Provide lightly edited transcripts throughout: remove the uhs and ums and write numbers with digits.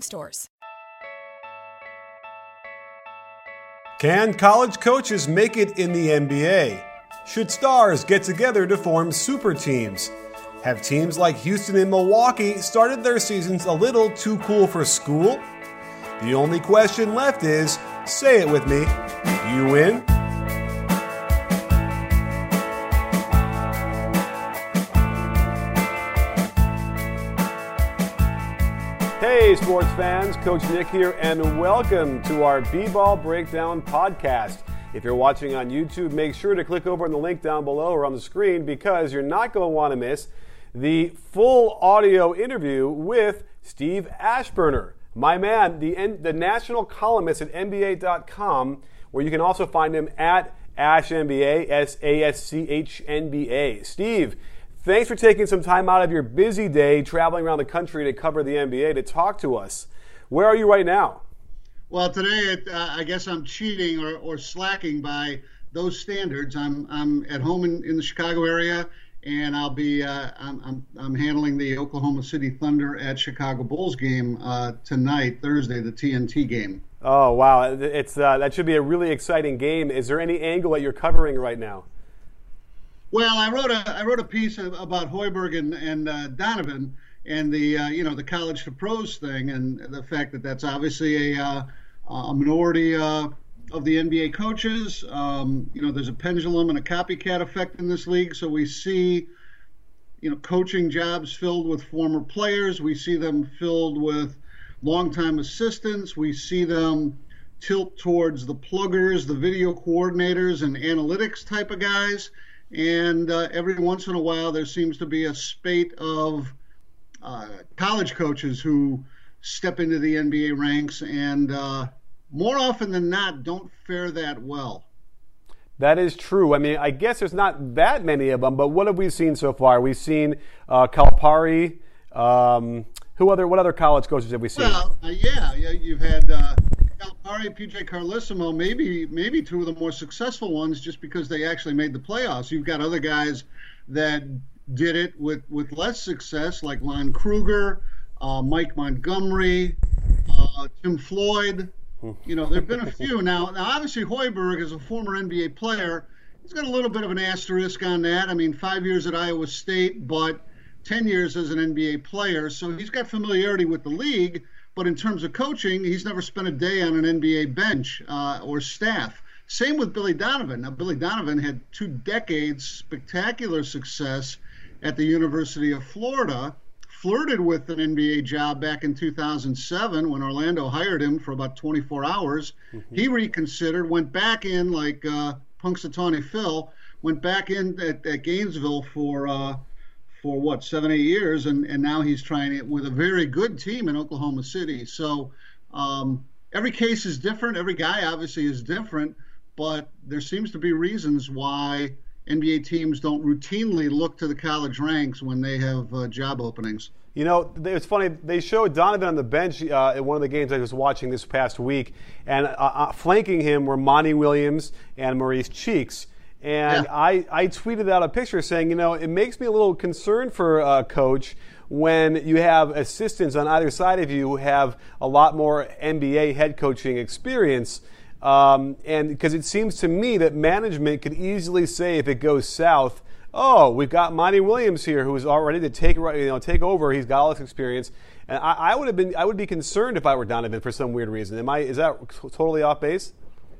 stores. Can college coaches make it in the NBA? Should stars get together to form super teams? Have teams like Houston and Milwaukee started their seasons a little too cool for school? The only question left is, say it with me, you in? Hey, sports fans, Coach Nick here, and welcome to our B-Ball Breakdown podcast. If you're watching on YouTube, make sure to click over on the link down below or on the screen, because you're not going to want to miss the full audio interview with Steve Ashburner, my man, the national columnist at NBA.com, where you can also find him at AshNBA, AshNBA. Steve, thanks for taking some time out of your busy day traveling around the country to cover the NBA to talk to us. Where are you right now? Well, today I guess I'm cheating or slacking by those standards. I'm at home in the Chicago area, and I'll be I'm handling the Oklahoma City Thunder at Chicago Bulls game tonight, Thursday, the TNT game. Oh wow, it's that should be a really exciting game. Is there any angle that you're covering right now? Well, I wrote a piece about Hoiberg and Donovan and the the college to pros thing, and the fact that that's obviously a minority of the NBA coaches. There's a pendulum and a copycat effect in this league. So we see coaching jobs filled with former players. We see them filled with longtime assistants. We see them tilt towards the pluggers, the video coordinators, and analytics type of guys. And every once in a while, there seems to be a spate of college coaches who step into the NBA ranks and more often than not don't fare that well. That is true. I mean, I guess there's not that many of them, but what have we seen so far? We've seen Calipari. What other college coaches have we seen? Well, you've had Calipari, P.J. Carlissimo, maybe two of the more successful ones, just because they actually made the playoffs. You've got other guys that did it with less success, like Lon Kruger, Mike Montgomery, Tim Floyd. There have been a few. Now, obviously, Hoiberg is a former NBA player. He's got a little bit of an asterisk on that. I mean, 5 years at Iowa State, but 10 years as an NBA player. So he's got familiarity with the league. But in terms of coaching, he's never spent a day on an NBA bench or staff. Same with Billy Donovan. Now, Billy Donovan had 2 decades spectacular success at the University of Florida, flirted with an NBA job back in 2007 when Orlando hired him for about 24 hours. Mm-hmm. He reconsidered, went back in like Punxsutawney Phil, went back in at Gainesville for 7-8 years, and now he's trying it with a very good team in Oklahoma City. So every case is different. Every guy obviously is different, but there seems to be reasons why NBA teams don't routinely look to the college ranks when they have job openings. It's funny. They showed Donovan on the bench at one of the games I was watching this past week, and flanking him were Monty Williams and Maurice Cheeks. And yeah. I tweeted out a picture saying, it makes me a little concerned for a coach when you have assistants on either side of you who have a lot more NBA head coaching experience. And because it seems to me that management could easily say if it goes south, oh, we've got Monty Williams here who is all ready to take over. He's got all this experience. And I would be concerned if I were Donovan for some weird reason. Is that totally off base?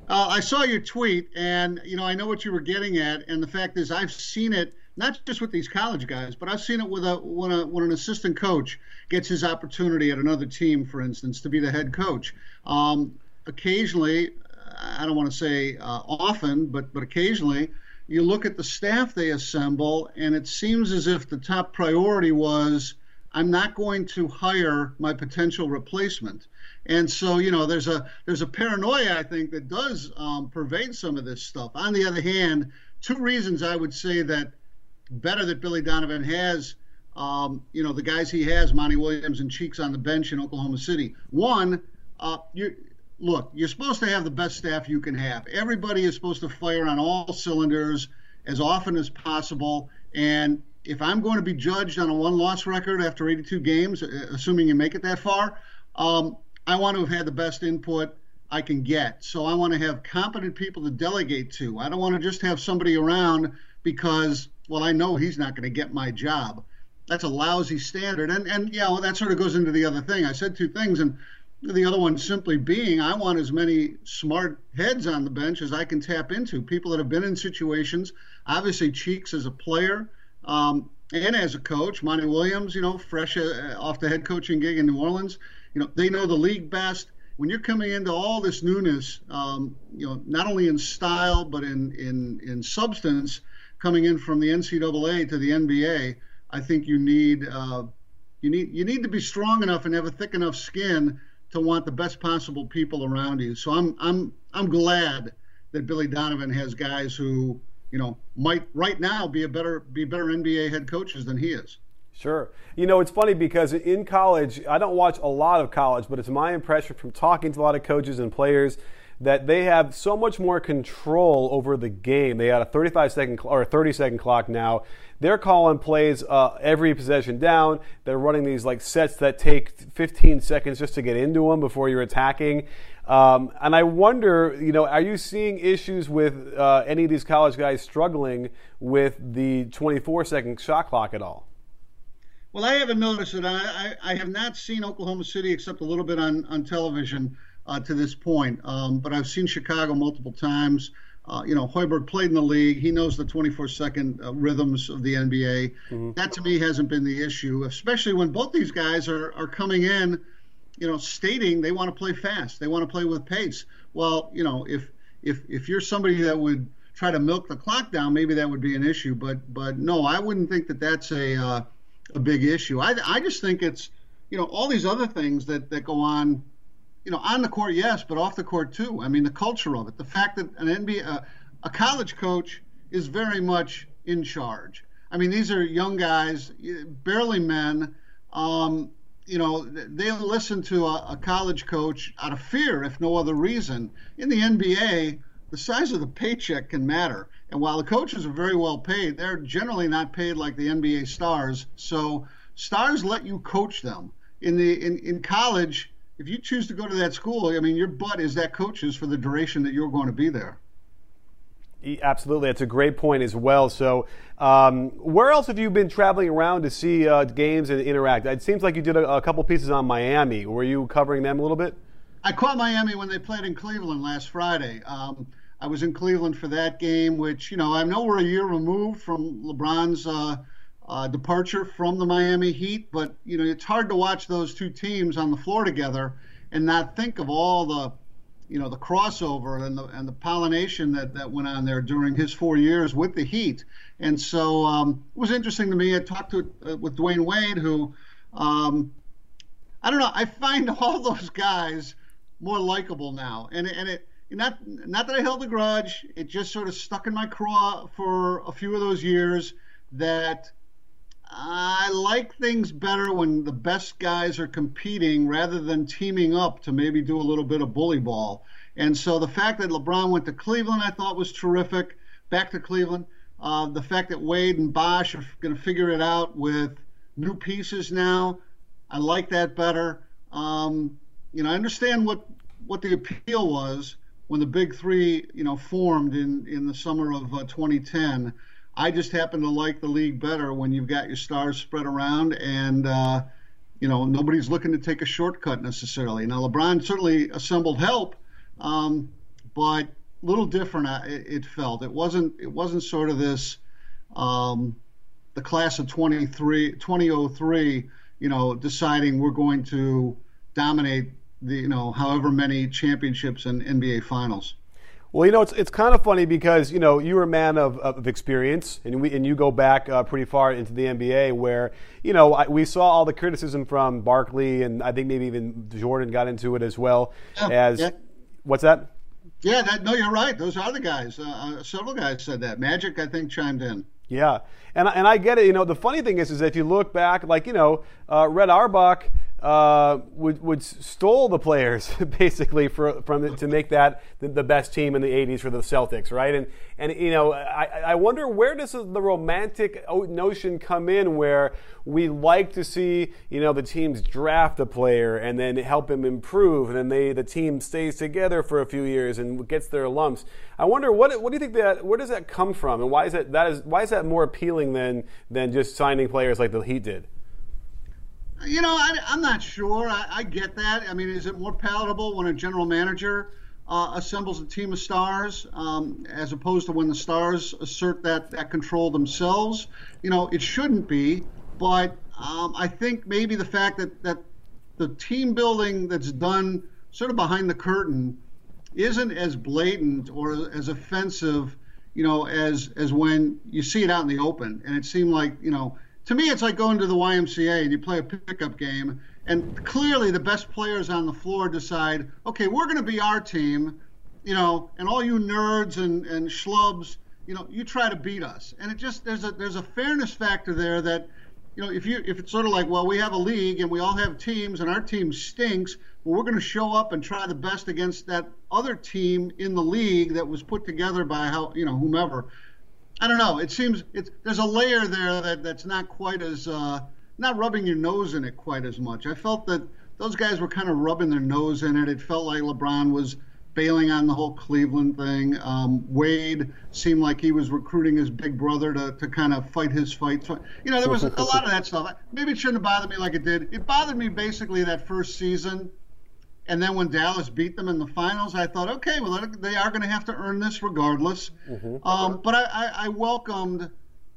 I saw your tweet, and I know what you were getting at, and the fact is I've seen it not just with these college guys, but I've seen it with when an assistant coach gets his opportunity at another team, for instance, to be the head coach. Occasionally, I don't want to say often, but occasionally, you look at the staff they assemble, and it seems as if the top priority was I'm not going to hire my potential replacement. And so, you know, there's a paranoia, I think, that does pervade some of this stuff. On the other hand, two reasons I would say that better that Billy Donovan has, you know, the guys he has, Monty Williams and Cheeks on the bench in Oklahoma City. One, you're supposed to have the best staff you can have. Everybody is supposed to fire on all cylinders as often as possible. And if I'm going to be judged on a one-loss record after 82 games, assuming you make it that far, I want to have had the best input I can get. So I want to have competent people to delegate to. I don't want to just have somebody around because, well, I know he's not going to get my job. That's a lousy standard. And yeah, well, that sort of goes into the other thing. I said two things, and the other one simply being I want as many smart heads on the bench as I can tap into, people that have been in situations. Obviously, Cheeks as a player and as a coach, Monty Williams, you know, fresh off the head coaching gig in New Orleans. You know, they know the league best. When you're coming into all this newness, you know, not only in style but in substance, coming in from the NCAA to the NBA, I think you need to be strong enough and have a thick enough skin to want the best possible people around you. So I'm glad that Billy Donovan has guys who, you know, might right now be better NBA head coaches than he is. Sure. You know, it's funny because in college, I don't watch a lot of college, but it's my impression from talking to a lot of coaches and players that they have so much more control over the game. They had a 35-second or a 30-second clock now. They're calling plays every possession down. They're running these like sets that take 15 seconds just to get into them before you're attacking. And I wonder, you know, are you seeing issues with any of these college guys struggling with the 24-second shot clock at all? Well, I haven't noticed it. I have not seen Oklahoma City except a little bit on television to this point. But I've seen Chicago multiple times. You know, Hoiberg played in the league. He knows the 24-second rhythms of the NBA. Mm-hmm. That, to me, hasn't been the issue, especially when both these guys are coming in, you know, stating they want to play fast. They want to play with pace. Well, you know, if you're somebody that would try to milk the clock down, maybe that would be an issue. But no, I wouldn't think that that's a big issue. I just think it's, you know, all these other things that go on, you know, on the court, yes, but off the court too. I mean, the culture of it, the fact that an NBA, a college coach is very much in charge. I mean, these are young guys, barely men. You know, they listen to a college coach out of fear, if no other reason. In the NBA, the size of the paycheck can matter. And while the coaches are very well paid, they're generally not paid like the NBA stars. So stars let you coach them. In college, if you choose to go to that school, I mean, your butt is that coach's for the duration that you're going to be there. Absolutely. That's a great point as well. So where else have you been traveling around to see games and interact? It seems like you did a couple pieces on Miami. Were you covering them a little bit? I caught Miami when they played in Cleveland last Friday. I was in Cleveland for that game, which, you know, I know we're a year removed from LeBron's departure from the Miami Heat, but, you know, it's hard to watch those two teams on the floor together and not think of all the, you know, the crossover and the pollination that went on there during his 4 years with the Heat. And so it was interesting to me. I talked with Dwayne Wade, who, I don't know, I find all those guys more likable now. And it, Not that I held a grudge, it just sort of stuck in my craw for a few of those years that I like things better when the best guys are competing rather than teaming up to maybe do a little bit of bully ball. And so the fact that LeBron went to Cleveland I thought was terrific, back to Cleveland. The fact that Wade and Bosh are going to figure it out with new pieces now, I like that better. You know, I understand what the appeal was. When the Big Three, you know, formed in the summer of 2010, I just happen to like the league better when you've got your stars spread around and, you know, nobody's looking to take a shortcut necessarily. Now, LeBron certainly assembled help, but a little different it felt. It wasn't sort of this, the class of 2003, you know, deciding we're going to dominate the, you know, however many championships and NBA finals. Well, you know, it's kind of funny because, you know, you're a man of experience, and you go back pretty far into the NBA where, you know, we saw all the criticism from Barkley, and I think maybe even Jordan got into it as well. What's that? Yeah, no, you're right. Those are the guys. Several guys said that. Magic, I think, chimed in. Yeah, and I get it. You know, the funny thing is if you look back, like, you know, Red Auerbach would stole the players basically to make that the best team in the 80s for the Celtics, right? And you know, I wonder where does the romantic notion come in where we like to see, you know, the teams draft a player and then help him improve, and then the team stays together for a few years and gets their lumps. I wonder what do you think where does that come from, and why is that more appealing than just signing players like the Heat did? You know, I'm not sure. I get that. I mean, is it more palatable when a general manager assembles a team of stars as opposed to when the stars assert that control themselves? You know, it shouldn't be. But I think maybe the fact that the team building that's done sort of behind the curtain isn't as blatant or as offensive, you know, as when you see it out in the open. And it seemed like, you know, to me, it's like going to the YMCA and you play a pickup game, and clearly the best players on the floor decide, okay, we're going to be our team, you know, and all you nerds and schlubs, you know, you try to beat us. And it just, there's a fairness factor there that, you know, if it's sort of like, well, we have a league and we all have teams and our team stinks, but we're going to show up and try the best against that other team in the league that was put together by whomever. I don't know. It seems there's a layer there that's not quite as not rubbing your nose in it quite as much. I felt that those guys were kind of rubbing their nose in it. It felt like LeBron was bailing on the whole Cleveland thing. Wade seemed like he was recruiting his big brother to kind of fight his fight. So, you know, there was a lot of that stuff. Maybe it shouldn't have bothered me like it did. It bothered me basically that first season. And then when Dallas beat them in the finals, I thought, okay, well, they are going to have to earn this regardless. Mm-hmm. But I welcomed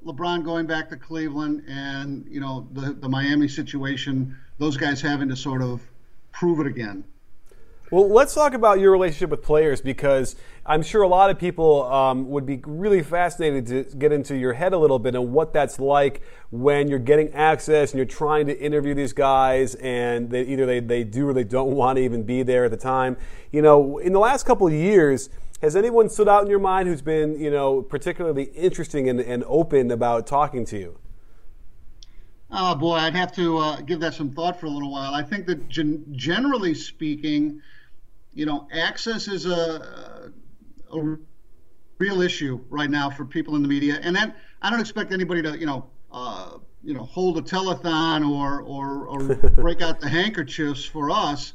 LeBron going back to Cleveland and, you know, the Miami situation, those guys having to sort of prove it again. Well, let's talk about your relationship with players, because I'm sure a lot of people would be really fascinated to get into your head a little bit on what that's like when you're getting access and you're trying to interview these guys, and they either do or they don't want to even be there at the time. You know, in the last couple of years, has anyone stood out in your mind who's been, you know, particularly interesting and open about talking to you? Oh, boy, I'd have to give that some thought for a little while. I think that generally speaking, you know, access is a real issue right now for people in the media, and that I don't expect anybody to, you know, hold a telethon or break out the handkerchiefs for us.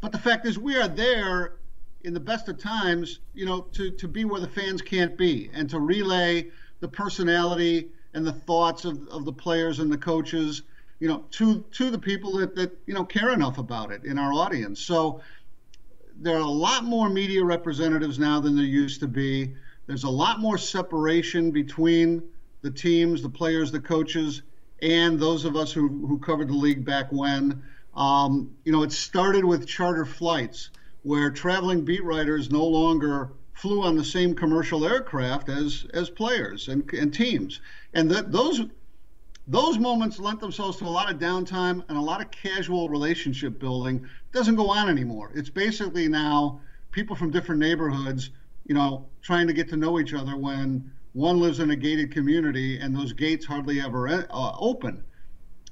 But the fact is, we are there in the best of times, you know, to be where the fans can't be and to relay the personality and the thoughts of the players and the coaches, you know, to the people that you know care enough about it in our audience. So there are a lot more media representatives now than there used to be. There's a lot more separation between the teams, the players, the coaches, and those of us who covered the league back when. You know, it started with charter flights, where traveling beat writers no longer flew on the same commercial aircraft as players and teams. And those moments lent themselves to a lot of downtime and a lot of casual relationship building. Doesn't go on anymore. It's basically now people from different neighborhoods, you know, trying to get to know each other when one lives in a gated community and those gates hardly ever open.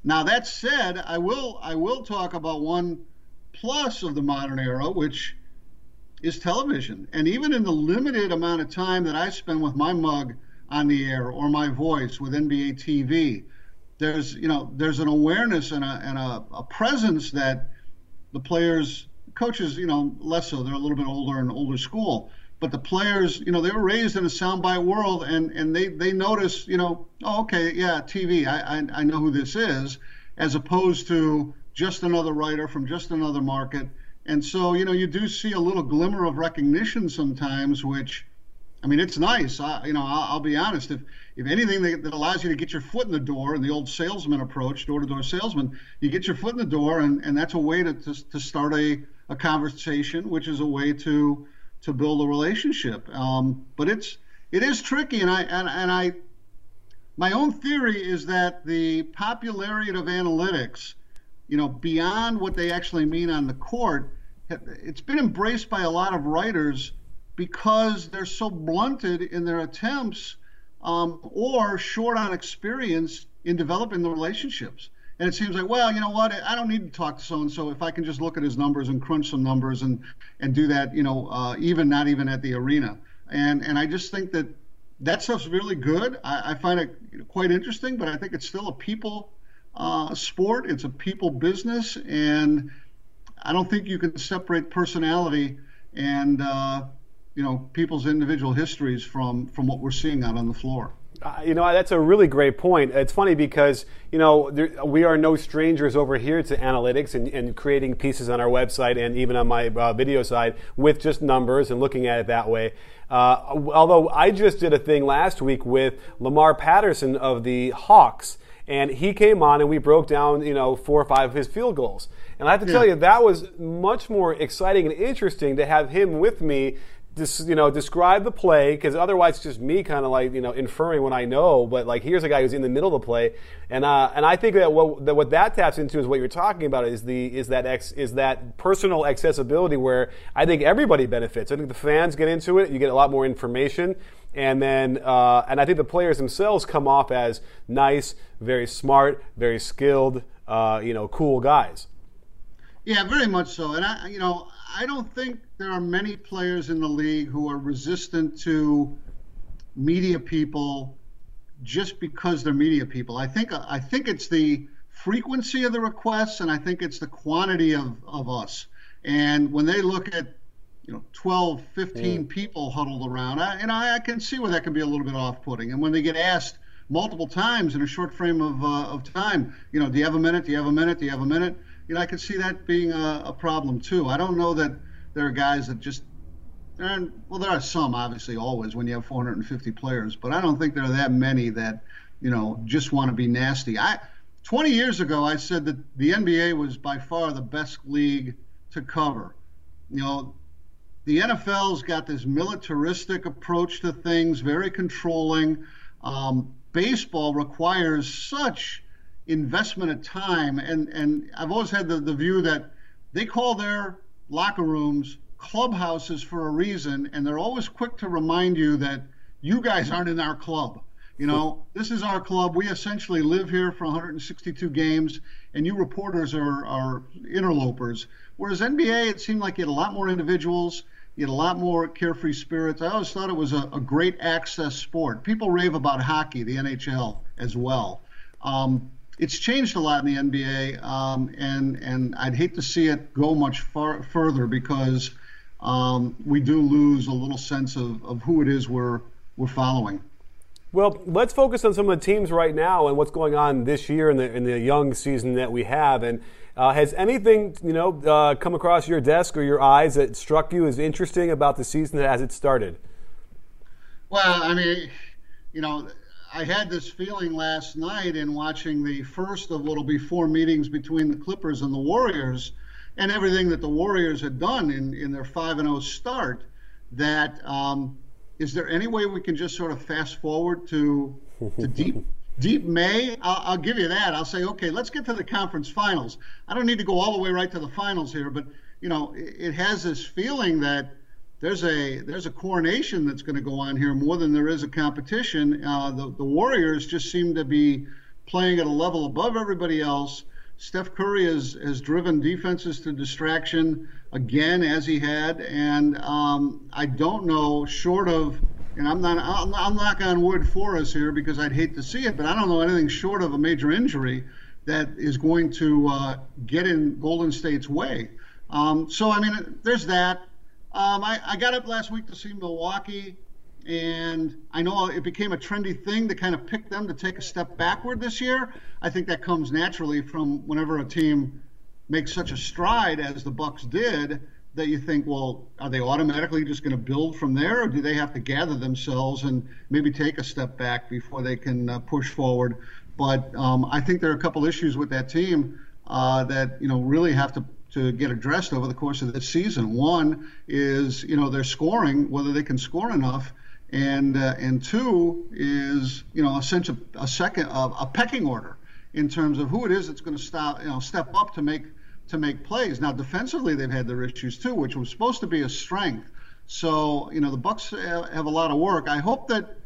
Now, that said, I will talk about one plus of the modern era, which is television. And even in the limited amount of time that I spend with my mug on the air or my voice with NBA TV, there's an awareness and a presence that the players, coaches, you know, less so. They're a little bit older and older school. But the players, you know, they were raised in a soundbite world, and they notice, you know, oh, okay, yeah, TV, I know who this is, as opposed to just another writer from just another market. And so, you know, you do see a little glimmer of recognition sometimes, which, I mean, it's nice. I'll be honest. If anything that allows you to get your foot in the door, and the old salesman approach, door-to-door salesman, you get your foot in the door, and that's a way to start a conversation, which is a way to to build a relationship. But it is tricky, and my own theory is that the popularity of analytics, beyond what they actually mean on the court, it's been embraced by a lot of writers because they're so blunted in their attempts or short on experience in developing the relationships. And it seems like, well, you know what, I don't need to talk to so-and-so if I can just look at his numbers and crunch some numbers and do that, not even at the arena. And I just think that stuff's really good. I find it quite interesting, but I think it's still a people sport. It's a people business, and I don't think you can separate personality and people's individual histories from what we're seeing out on the floor. That's a really great point. It's funny because, we are no strangers over here to analytics and creating pieces on our website and even on my video side with just numbers and looking at it that way. Although I just did a thing last week with Lamar Patterson of the Hawks, and he came on and we broke down, 4 or 5 of his field goals. And I have to tell you, that was much more exciting and interesting to have him with me describe the play, because otherwise it's just me kind of inferring what I know. But here's a guy who's in the middle of the play, and I think that what that taps into is what you're talking about is that personal accessibility, where I think everybody benefits. I think the fans get into it. You get a lot more information, and then and I think the players themselves come off as nice, very smart, very skilled, cool guys. Yeah, very much so. And I don't think there are many players in the league who are resistant to media people just because they're media people. I think it's the frequency of the requests, and I think it's the quantity of us. And when they look at 12, 15 people huddled around, I can see where that can be a little bit off-putting. And when they get asked multiple times in a short frame of time, do you have a minute? Do you have a minute? Do you have a minute? I could see that being a problem too. I don't know that there are guys that just aren't. Well, there are some, obviously, always when you have 450 players, but I don't think there are that many that just want to be nasty. 20 years ago, I said that the NBA was by far the best league to cover. The NFL's got this militaristic approach to things, very controlling. Baseball requires such investment of time, and I've always had the view that they call their locker rooms clubhouses for a reason, and they're always quick to remind you that you guys aren't in our club. This is our club. We essentially live here for 162 games, and you reporters are interlopers. Whereas NBA, it seemed like you had a lot more individuals, you had a lot more carefree spirits. I always thought it was a great access sport. People rave about hockey, the NHL, as well. It's changed a lot in the NBA, and I'd hate to see it go much further because we do lose a little sense of who it is we're following. Well, let's focus on some of the teams right now and what's going on this year in the young season that we have. And has anything come across your desk or your eyes that struck you as interesting about the season as it started? Well, I had this feeling last night in watching the first of what'll be 4 meetings between the Clippers and the Warriors, and everything that the Warriors had done in their 5-0 start, that is there any way we can just sort of fast forward to deep May? I'll give you that. I'll say, okay, let's get to the conference finals. I don't need to go all the way right to the finals here, but it has this feeling that there's a coronation that's going to go on here more than there is a competition. The Warriors just seem to be playing at a level above everybody else. Steph Curry has driven defenses to distraction again, as he had, and I don't know, short of, and I'll knock on wood for us here because I'd hate to see it, but I don't know anything short of a major injury that is going to get in Golden State's way. There's that. I got up last week to see Milwaukee, and I know it became a trendy thing to kind of pick them to take a step backward this year. I think that comes naturally from whenever a team makes such a stride as the Bucks did, that you think, well, are they automatically just going to build from there, or do they have to gather themselves and maybe take a step back before they can push forward? But I think there are a couple issues with that team that really have to to get addressed over the course of this season. One is, you know, their scoring, whether they can score enough, and two is, you know, a sense of a pecking order in terms of who it is that's going to step up to make plays. Now, defensively, they've had their issues too, which was supposed to be a strength. So, you know, the Bucks have a lot of work. I hope that,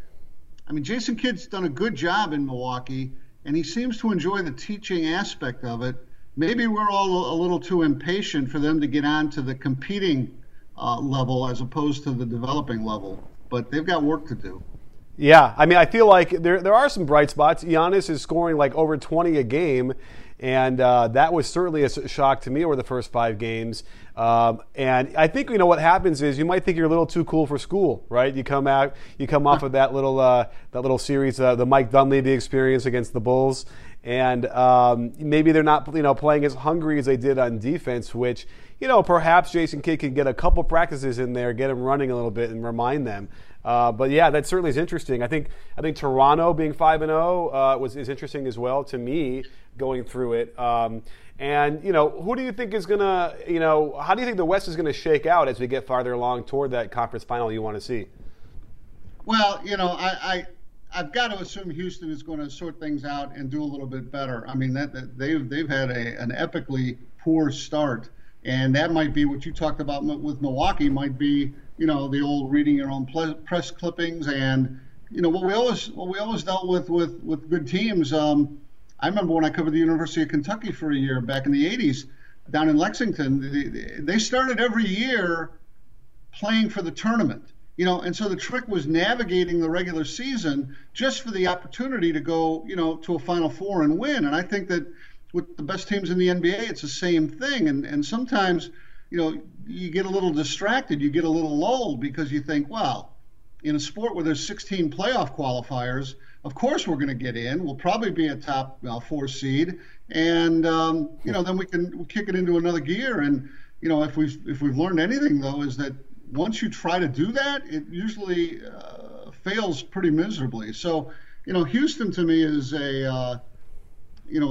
I mean, Jason Kidd's done a good job in Milwaukee, and he seems to enjoy the teaching aspect of it. Maybe we're all a little too impatient for them to get on to the competing level as opposed to the developing level. But they've got work to do. Yeah, I mean, I feel like there are some bright spots. Giannis is scoring like over 20 a game, and that was certainly a shock to me over the first 5 games. And I think, you know, what happens is you might think you're a little too cool for school, right? You come off of that little series, the Mike Dunleavy experience against the Bulls, and maybe they're not, you know, playing as hungry as they did on defense, which, you know, perhaps Jason Kidd can get a couple practices in there, get them running a little bit, and remind them. But yeah, that certainly is interesting. I think Toronto being 5-0 is interesting as well to me going through it. And you know, who do you think is gonna, you know, how do you think the West is gonna shake out as we get farther along toward that conference final you want to see? Well, you know, I've got to assume Houston is going to sort things out and do a little bit better. I mean, that they've had an epically poor start, and that might be what you talked about with Milwaukee. Might be, you know, the old reading your own press clippings, and, you know, what we always dealt with good teams. I remember when I covered the University of Kentucky for a year back in the 80s down in Lexington, they started every year playing for the tournament, you know, and so the trick was navigating the regular season just for the opportunity to go, you know, to a Final Four and win. And I think that with the best teams in the NBA, it's the same thing. And sometimes, you know, you get a little distracted, you get a little lulled because you think, well, in a sport where there's 16 playoff qualifiers, of course we're going to get in. We'll probably be a top 4 seed, and you know, then we'll kick it into another gear. And you know, if we've learned anything though, is that once you try to do that, it usually fails pretty miserably. So, you know, Houston to me is a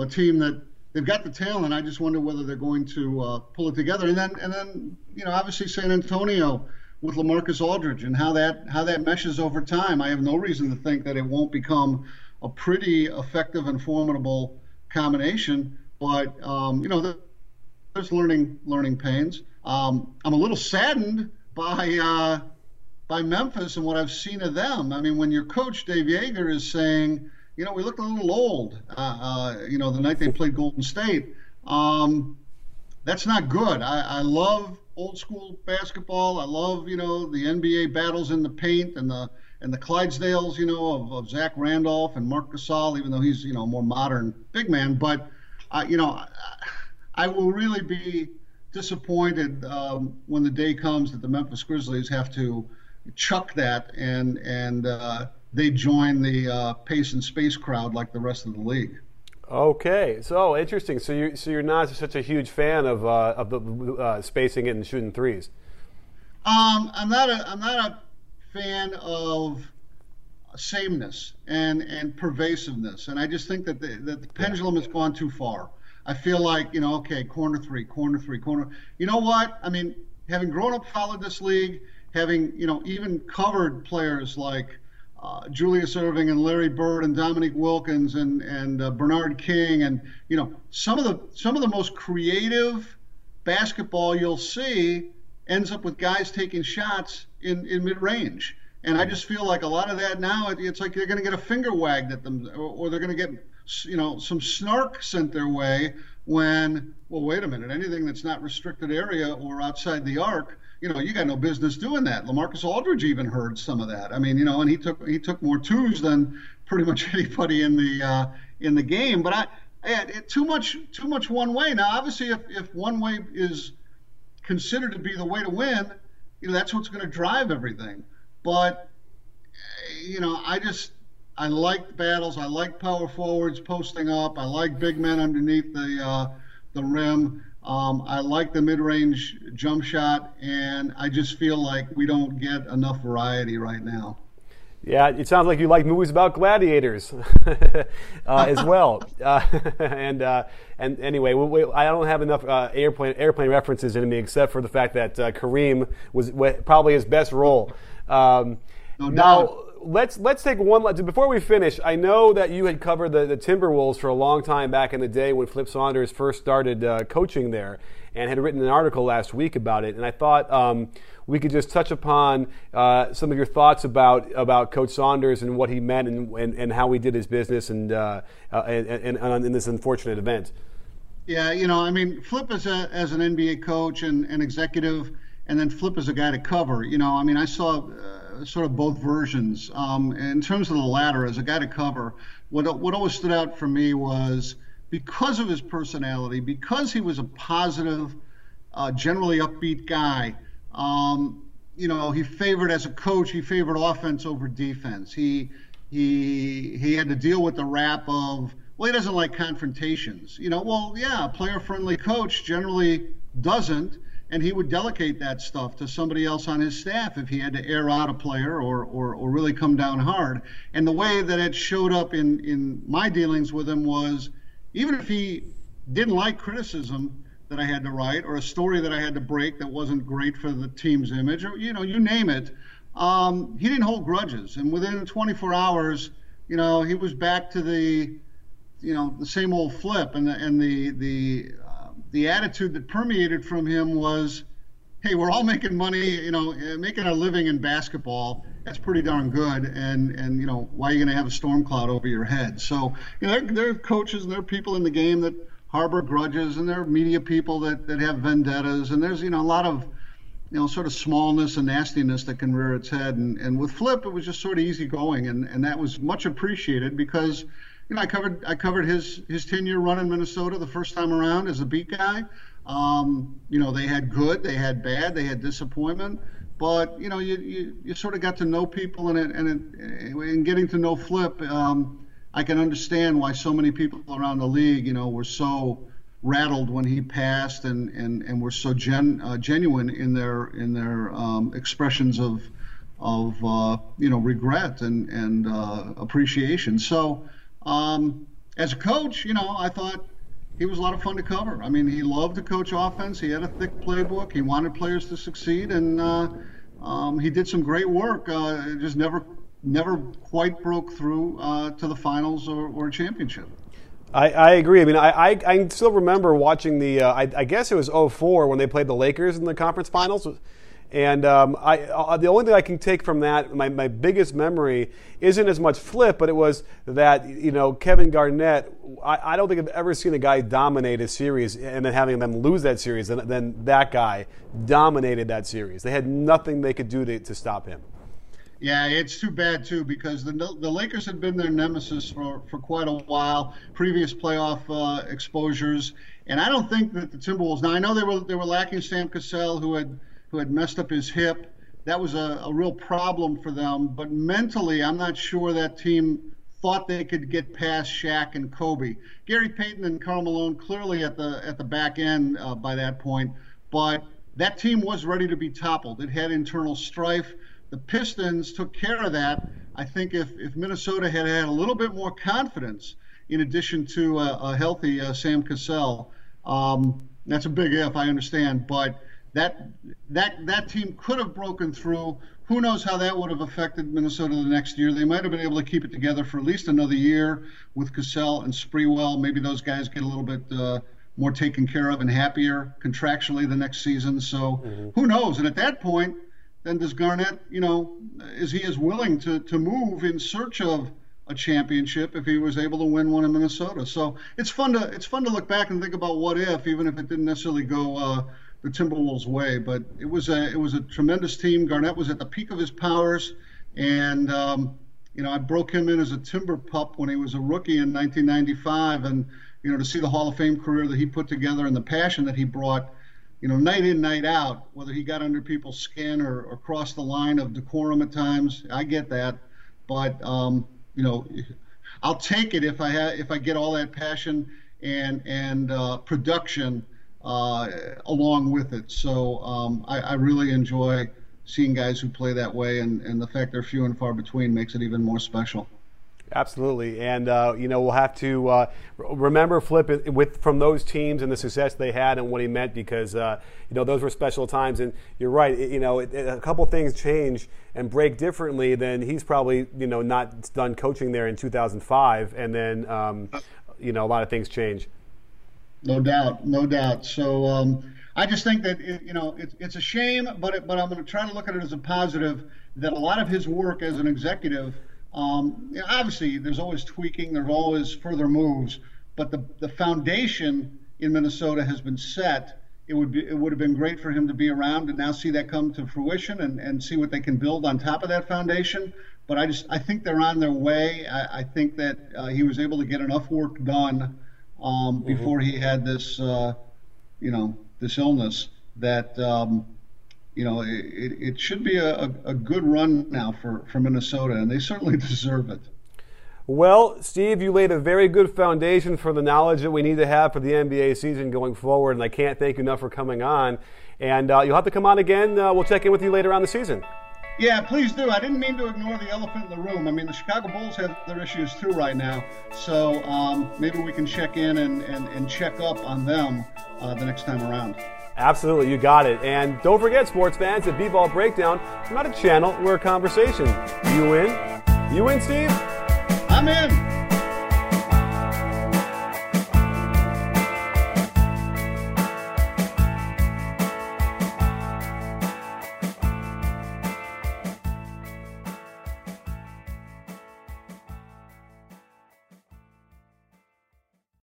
team that. They've got the talent. I just wonder whether they're going to pull it together. And then, you know, obviously San Antonio with LaMarcus Aldridge and how that meshes over time. I have no reason to think that it won't become a pretty effective and formidable combination. But you know, there's learning pains. I'm a little saddened by Memphis and what I've seen of them. I mean, when your coach Dave Yeager is saying, you know, we looked a little old, you know, the night they played Golden State. That's not good. I love old school basketball. I love, you know, the NBA battles in the paint and the Clydesdales, you know, of Zach Randolph and Marc Gasol, even though he's, you know, a more modern big man. But, you know, I will really be disappointed when the day comes that the Memphis Grizzlies have to chuck that and they join the pace and space crowd like the rest of the league. Okay, so interesting. So you're not such a huge fan of the spacing it and shooting threes. I'm not a fan of sameness and pervasiveness, and I just think that the pendulum has gone too far. I feel like, you know, okay, corner three. You know what? I mean, having grown up, followed this league, having, you know, even covered players like Julius Erving and Larry Bird and Dominique Wilkins and Bernard King, and you know, some of the most creative basketball you'll see ends up with guys taking shots in mid-range. And I just feel like a lot of that now, it's like they're going to get a finger wagged at them, or they're going to get, you know, some snark sent their way when, well, wait a minute, anything that's not restricted area or outside the arc, you know, you got no business doing that. LaMarcus Aldridge even heard some of that. I mean, you know, and he took more twos than pretty much anybody in the game. But too much one way. Now, obviously, if one way is considered to be the way to win, you know, that's what's going to drive everything. But you know, I like battles. I like power forwards posting up. I like big men underneath the rim. I like the mid-range jump shot, and I just feel like we don't get enough variety right now. Yeah, it sounds like you like movies about gladiators as well. And anyway, I don't have enough airplane references in me, except for the fact that Kareem was probably his best role. Now let's take one before we finish. I know that you had covered the Timberwolves for a long time back in the day when Flip Saunders first started coaching there, and had written an article last week about it. And I thought we could just touch upon some of your thoughts about Coach Saunders and what he meant and how he did his business and in this unfortunate event. Yeah, I mean, Flip as an NBA coach and executive, and then Flip as a guy to cover. I mean, I saw sort of both versions. In terms of the latter, as a guy to cover, what always stood out for me was, because of his personality, because he was a positive, generally upbeat guy, he favored, as a coach, he favored offense over defense. He had to deal with the rap of, well, he doesn't like confrontations. Well, yeah, a player-friendly coach generally doesn't, and he would delegate that stuff to somebody else on his staff if he had to air out a player or really come down hard. And the way that it showed up in my dealings with him was, even if he didn't like criticism that I had to write, or a story that I had to break that wasn't great for the team's image, or you name it, he didn't hold grudges. And within 24 hours, he was back to the, the same old Flip. And the attitude that permeated from him was, hey, we're all making money, making a living in basketball. That's pretty darn good, and why are you going to have a storm cloud over your head? So there are coaches and there are people in the game that harbor grudges, and there are media people that have vendettas, and there's a lot of sort of smallness and nastiness that can rear its head. And with Flip, it was just sort of easygoing, and that was much appreciated, because I covered his 10-year run in Minnesota the first time around as a beat guy. They had good, they had bad, they had disappointment. But you sort of got to know people, and getting to know Flip, I can understand why so many people around the league, were so rattled when he passed, and were so genuine in their expressions of regret and appreciation. So as a coach, I thought he was a lot of fun to cover. I mean, he loved to coach offense. He had a thick playbook. He wanted players to succeed, and he did some great work. It just never quite broke through to the finals or championship. I agree. I mean, I still remember watching the I guess it was 2004 when they played the Lakers in the conference finals. And the only thing I can take from that, my biggest memory, isn't as much Flip, but it was that, Kevin Garnett, I don't think I've ever seen a guy dominate a series and then having them lose that series, and then that guy dominated that series. They had nothing they could do to stop him. Yeah, it's too bad, too, because the Lakers had been their nemesis for quite a while, previous playoff exposures. And I don't think that the Timberwolves – now, I know they were lacking Sam Cassell, who had messed up his hip. That was a real problem for them. But mentally, I'm not sure that team thought they could get past Shaq and Kobe. Gary Payton and Karl Malone clearly at the back end by that point. But that team was ready to be toppled. It had internal strife. The Pistons took care of that. I think if Minnesota had had a little bit more confidence, in addition to a healthy Sam Cassell, that's a big if, I understand. But that team could have broken through. Who knows how that would have affected Minnesota the next year? They might have been able to keep it together for at least another year with Cassell and Sprewell. Maybe those guys get a little bit more taken care of and happier contractually the next season. So who knows? And at that point, then does Garnett, is he as willing to move in search of a championship if he was able to win one in Minnesota? So it's fun to look back and think about what if, even if it didn't necessarily go the Timberwolves' way. But it was a tremendous team. Garnett was at the peak of his powers, and I broke him in as a Timber pup when he was a rookie in 1995, and to see the Hall of Fame career that he put together and the passion that he brought, night in, night out, whether he got under people's skin or crossed the line of decorum at times, I get that, but I'll take it if I get all that passion and production along with it. So I really enjoy seeing guys who play that way, and the fact they're few and far between makes it even more special. Absolutely, and you know, we'll have to remember Flip from those teams and the success they had and what he meant, because you know, those were special times. And you're right, a couple things change and break differently than he's probably not done coaching there in 2005, and then a lot of things change. No doubt, no doubt. So I just think that it's a shame, but I'm going to try to look at it as a positive that a lot of his work as an executive. Obviously, there's always tweaking, there's always further moves, but the foundation in Minnesota has been set. It would have been great for him to be around and now see that come to fruition and see what they can build on top of that foundation. But I think they're on their way. I think that he was able to get enough work done before he had this, this illness that. It should be a good run now for Minnesota, and they certainly deserve it. Well, Steve, you laid a very good foundation for the knowledge that we need to have for the NBA season going forward, and I can't thank you enough for coming on. And you'll have to come on again. We'll check in with you later on the season. Yeah, please do. I didn't mean to ignore the elephant in the room. I mean, the Chicago Bulls have their issues too right now, so maybe we can check in and check up on them the next time around. Absolutely, you got it. And don't forget, sports fans, at B-Ball Breakdown, we're not a channel, we're a conversation. You in? You in, Steve? I'm in.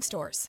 stores.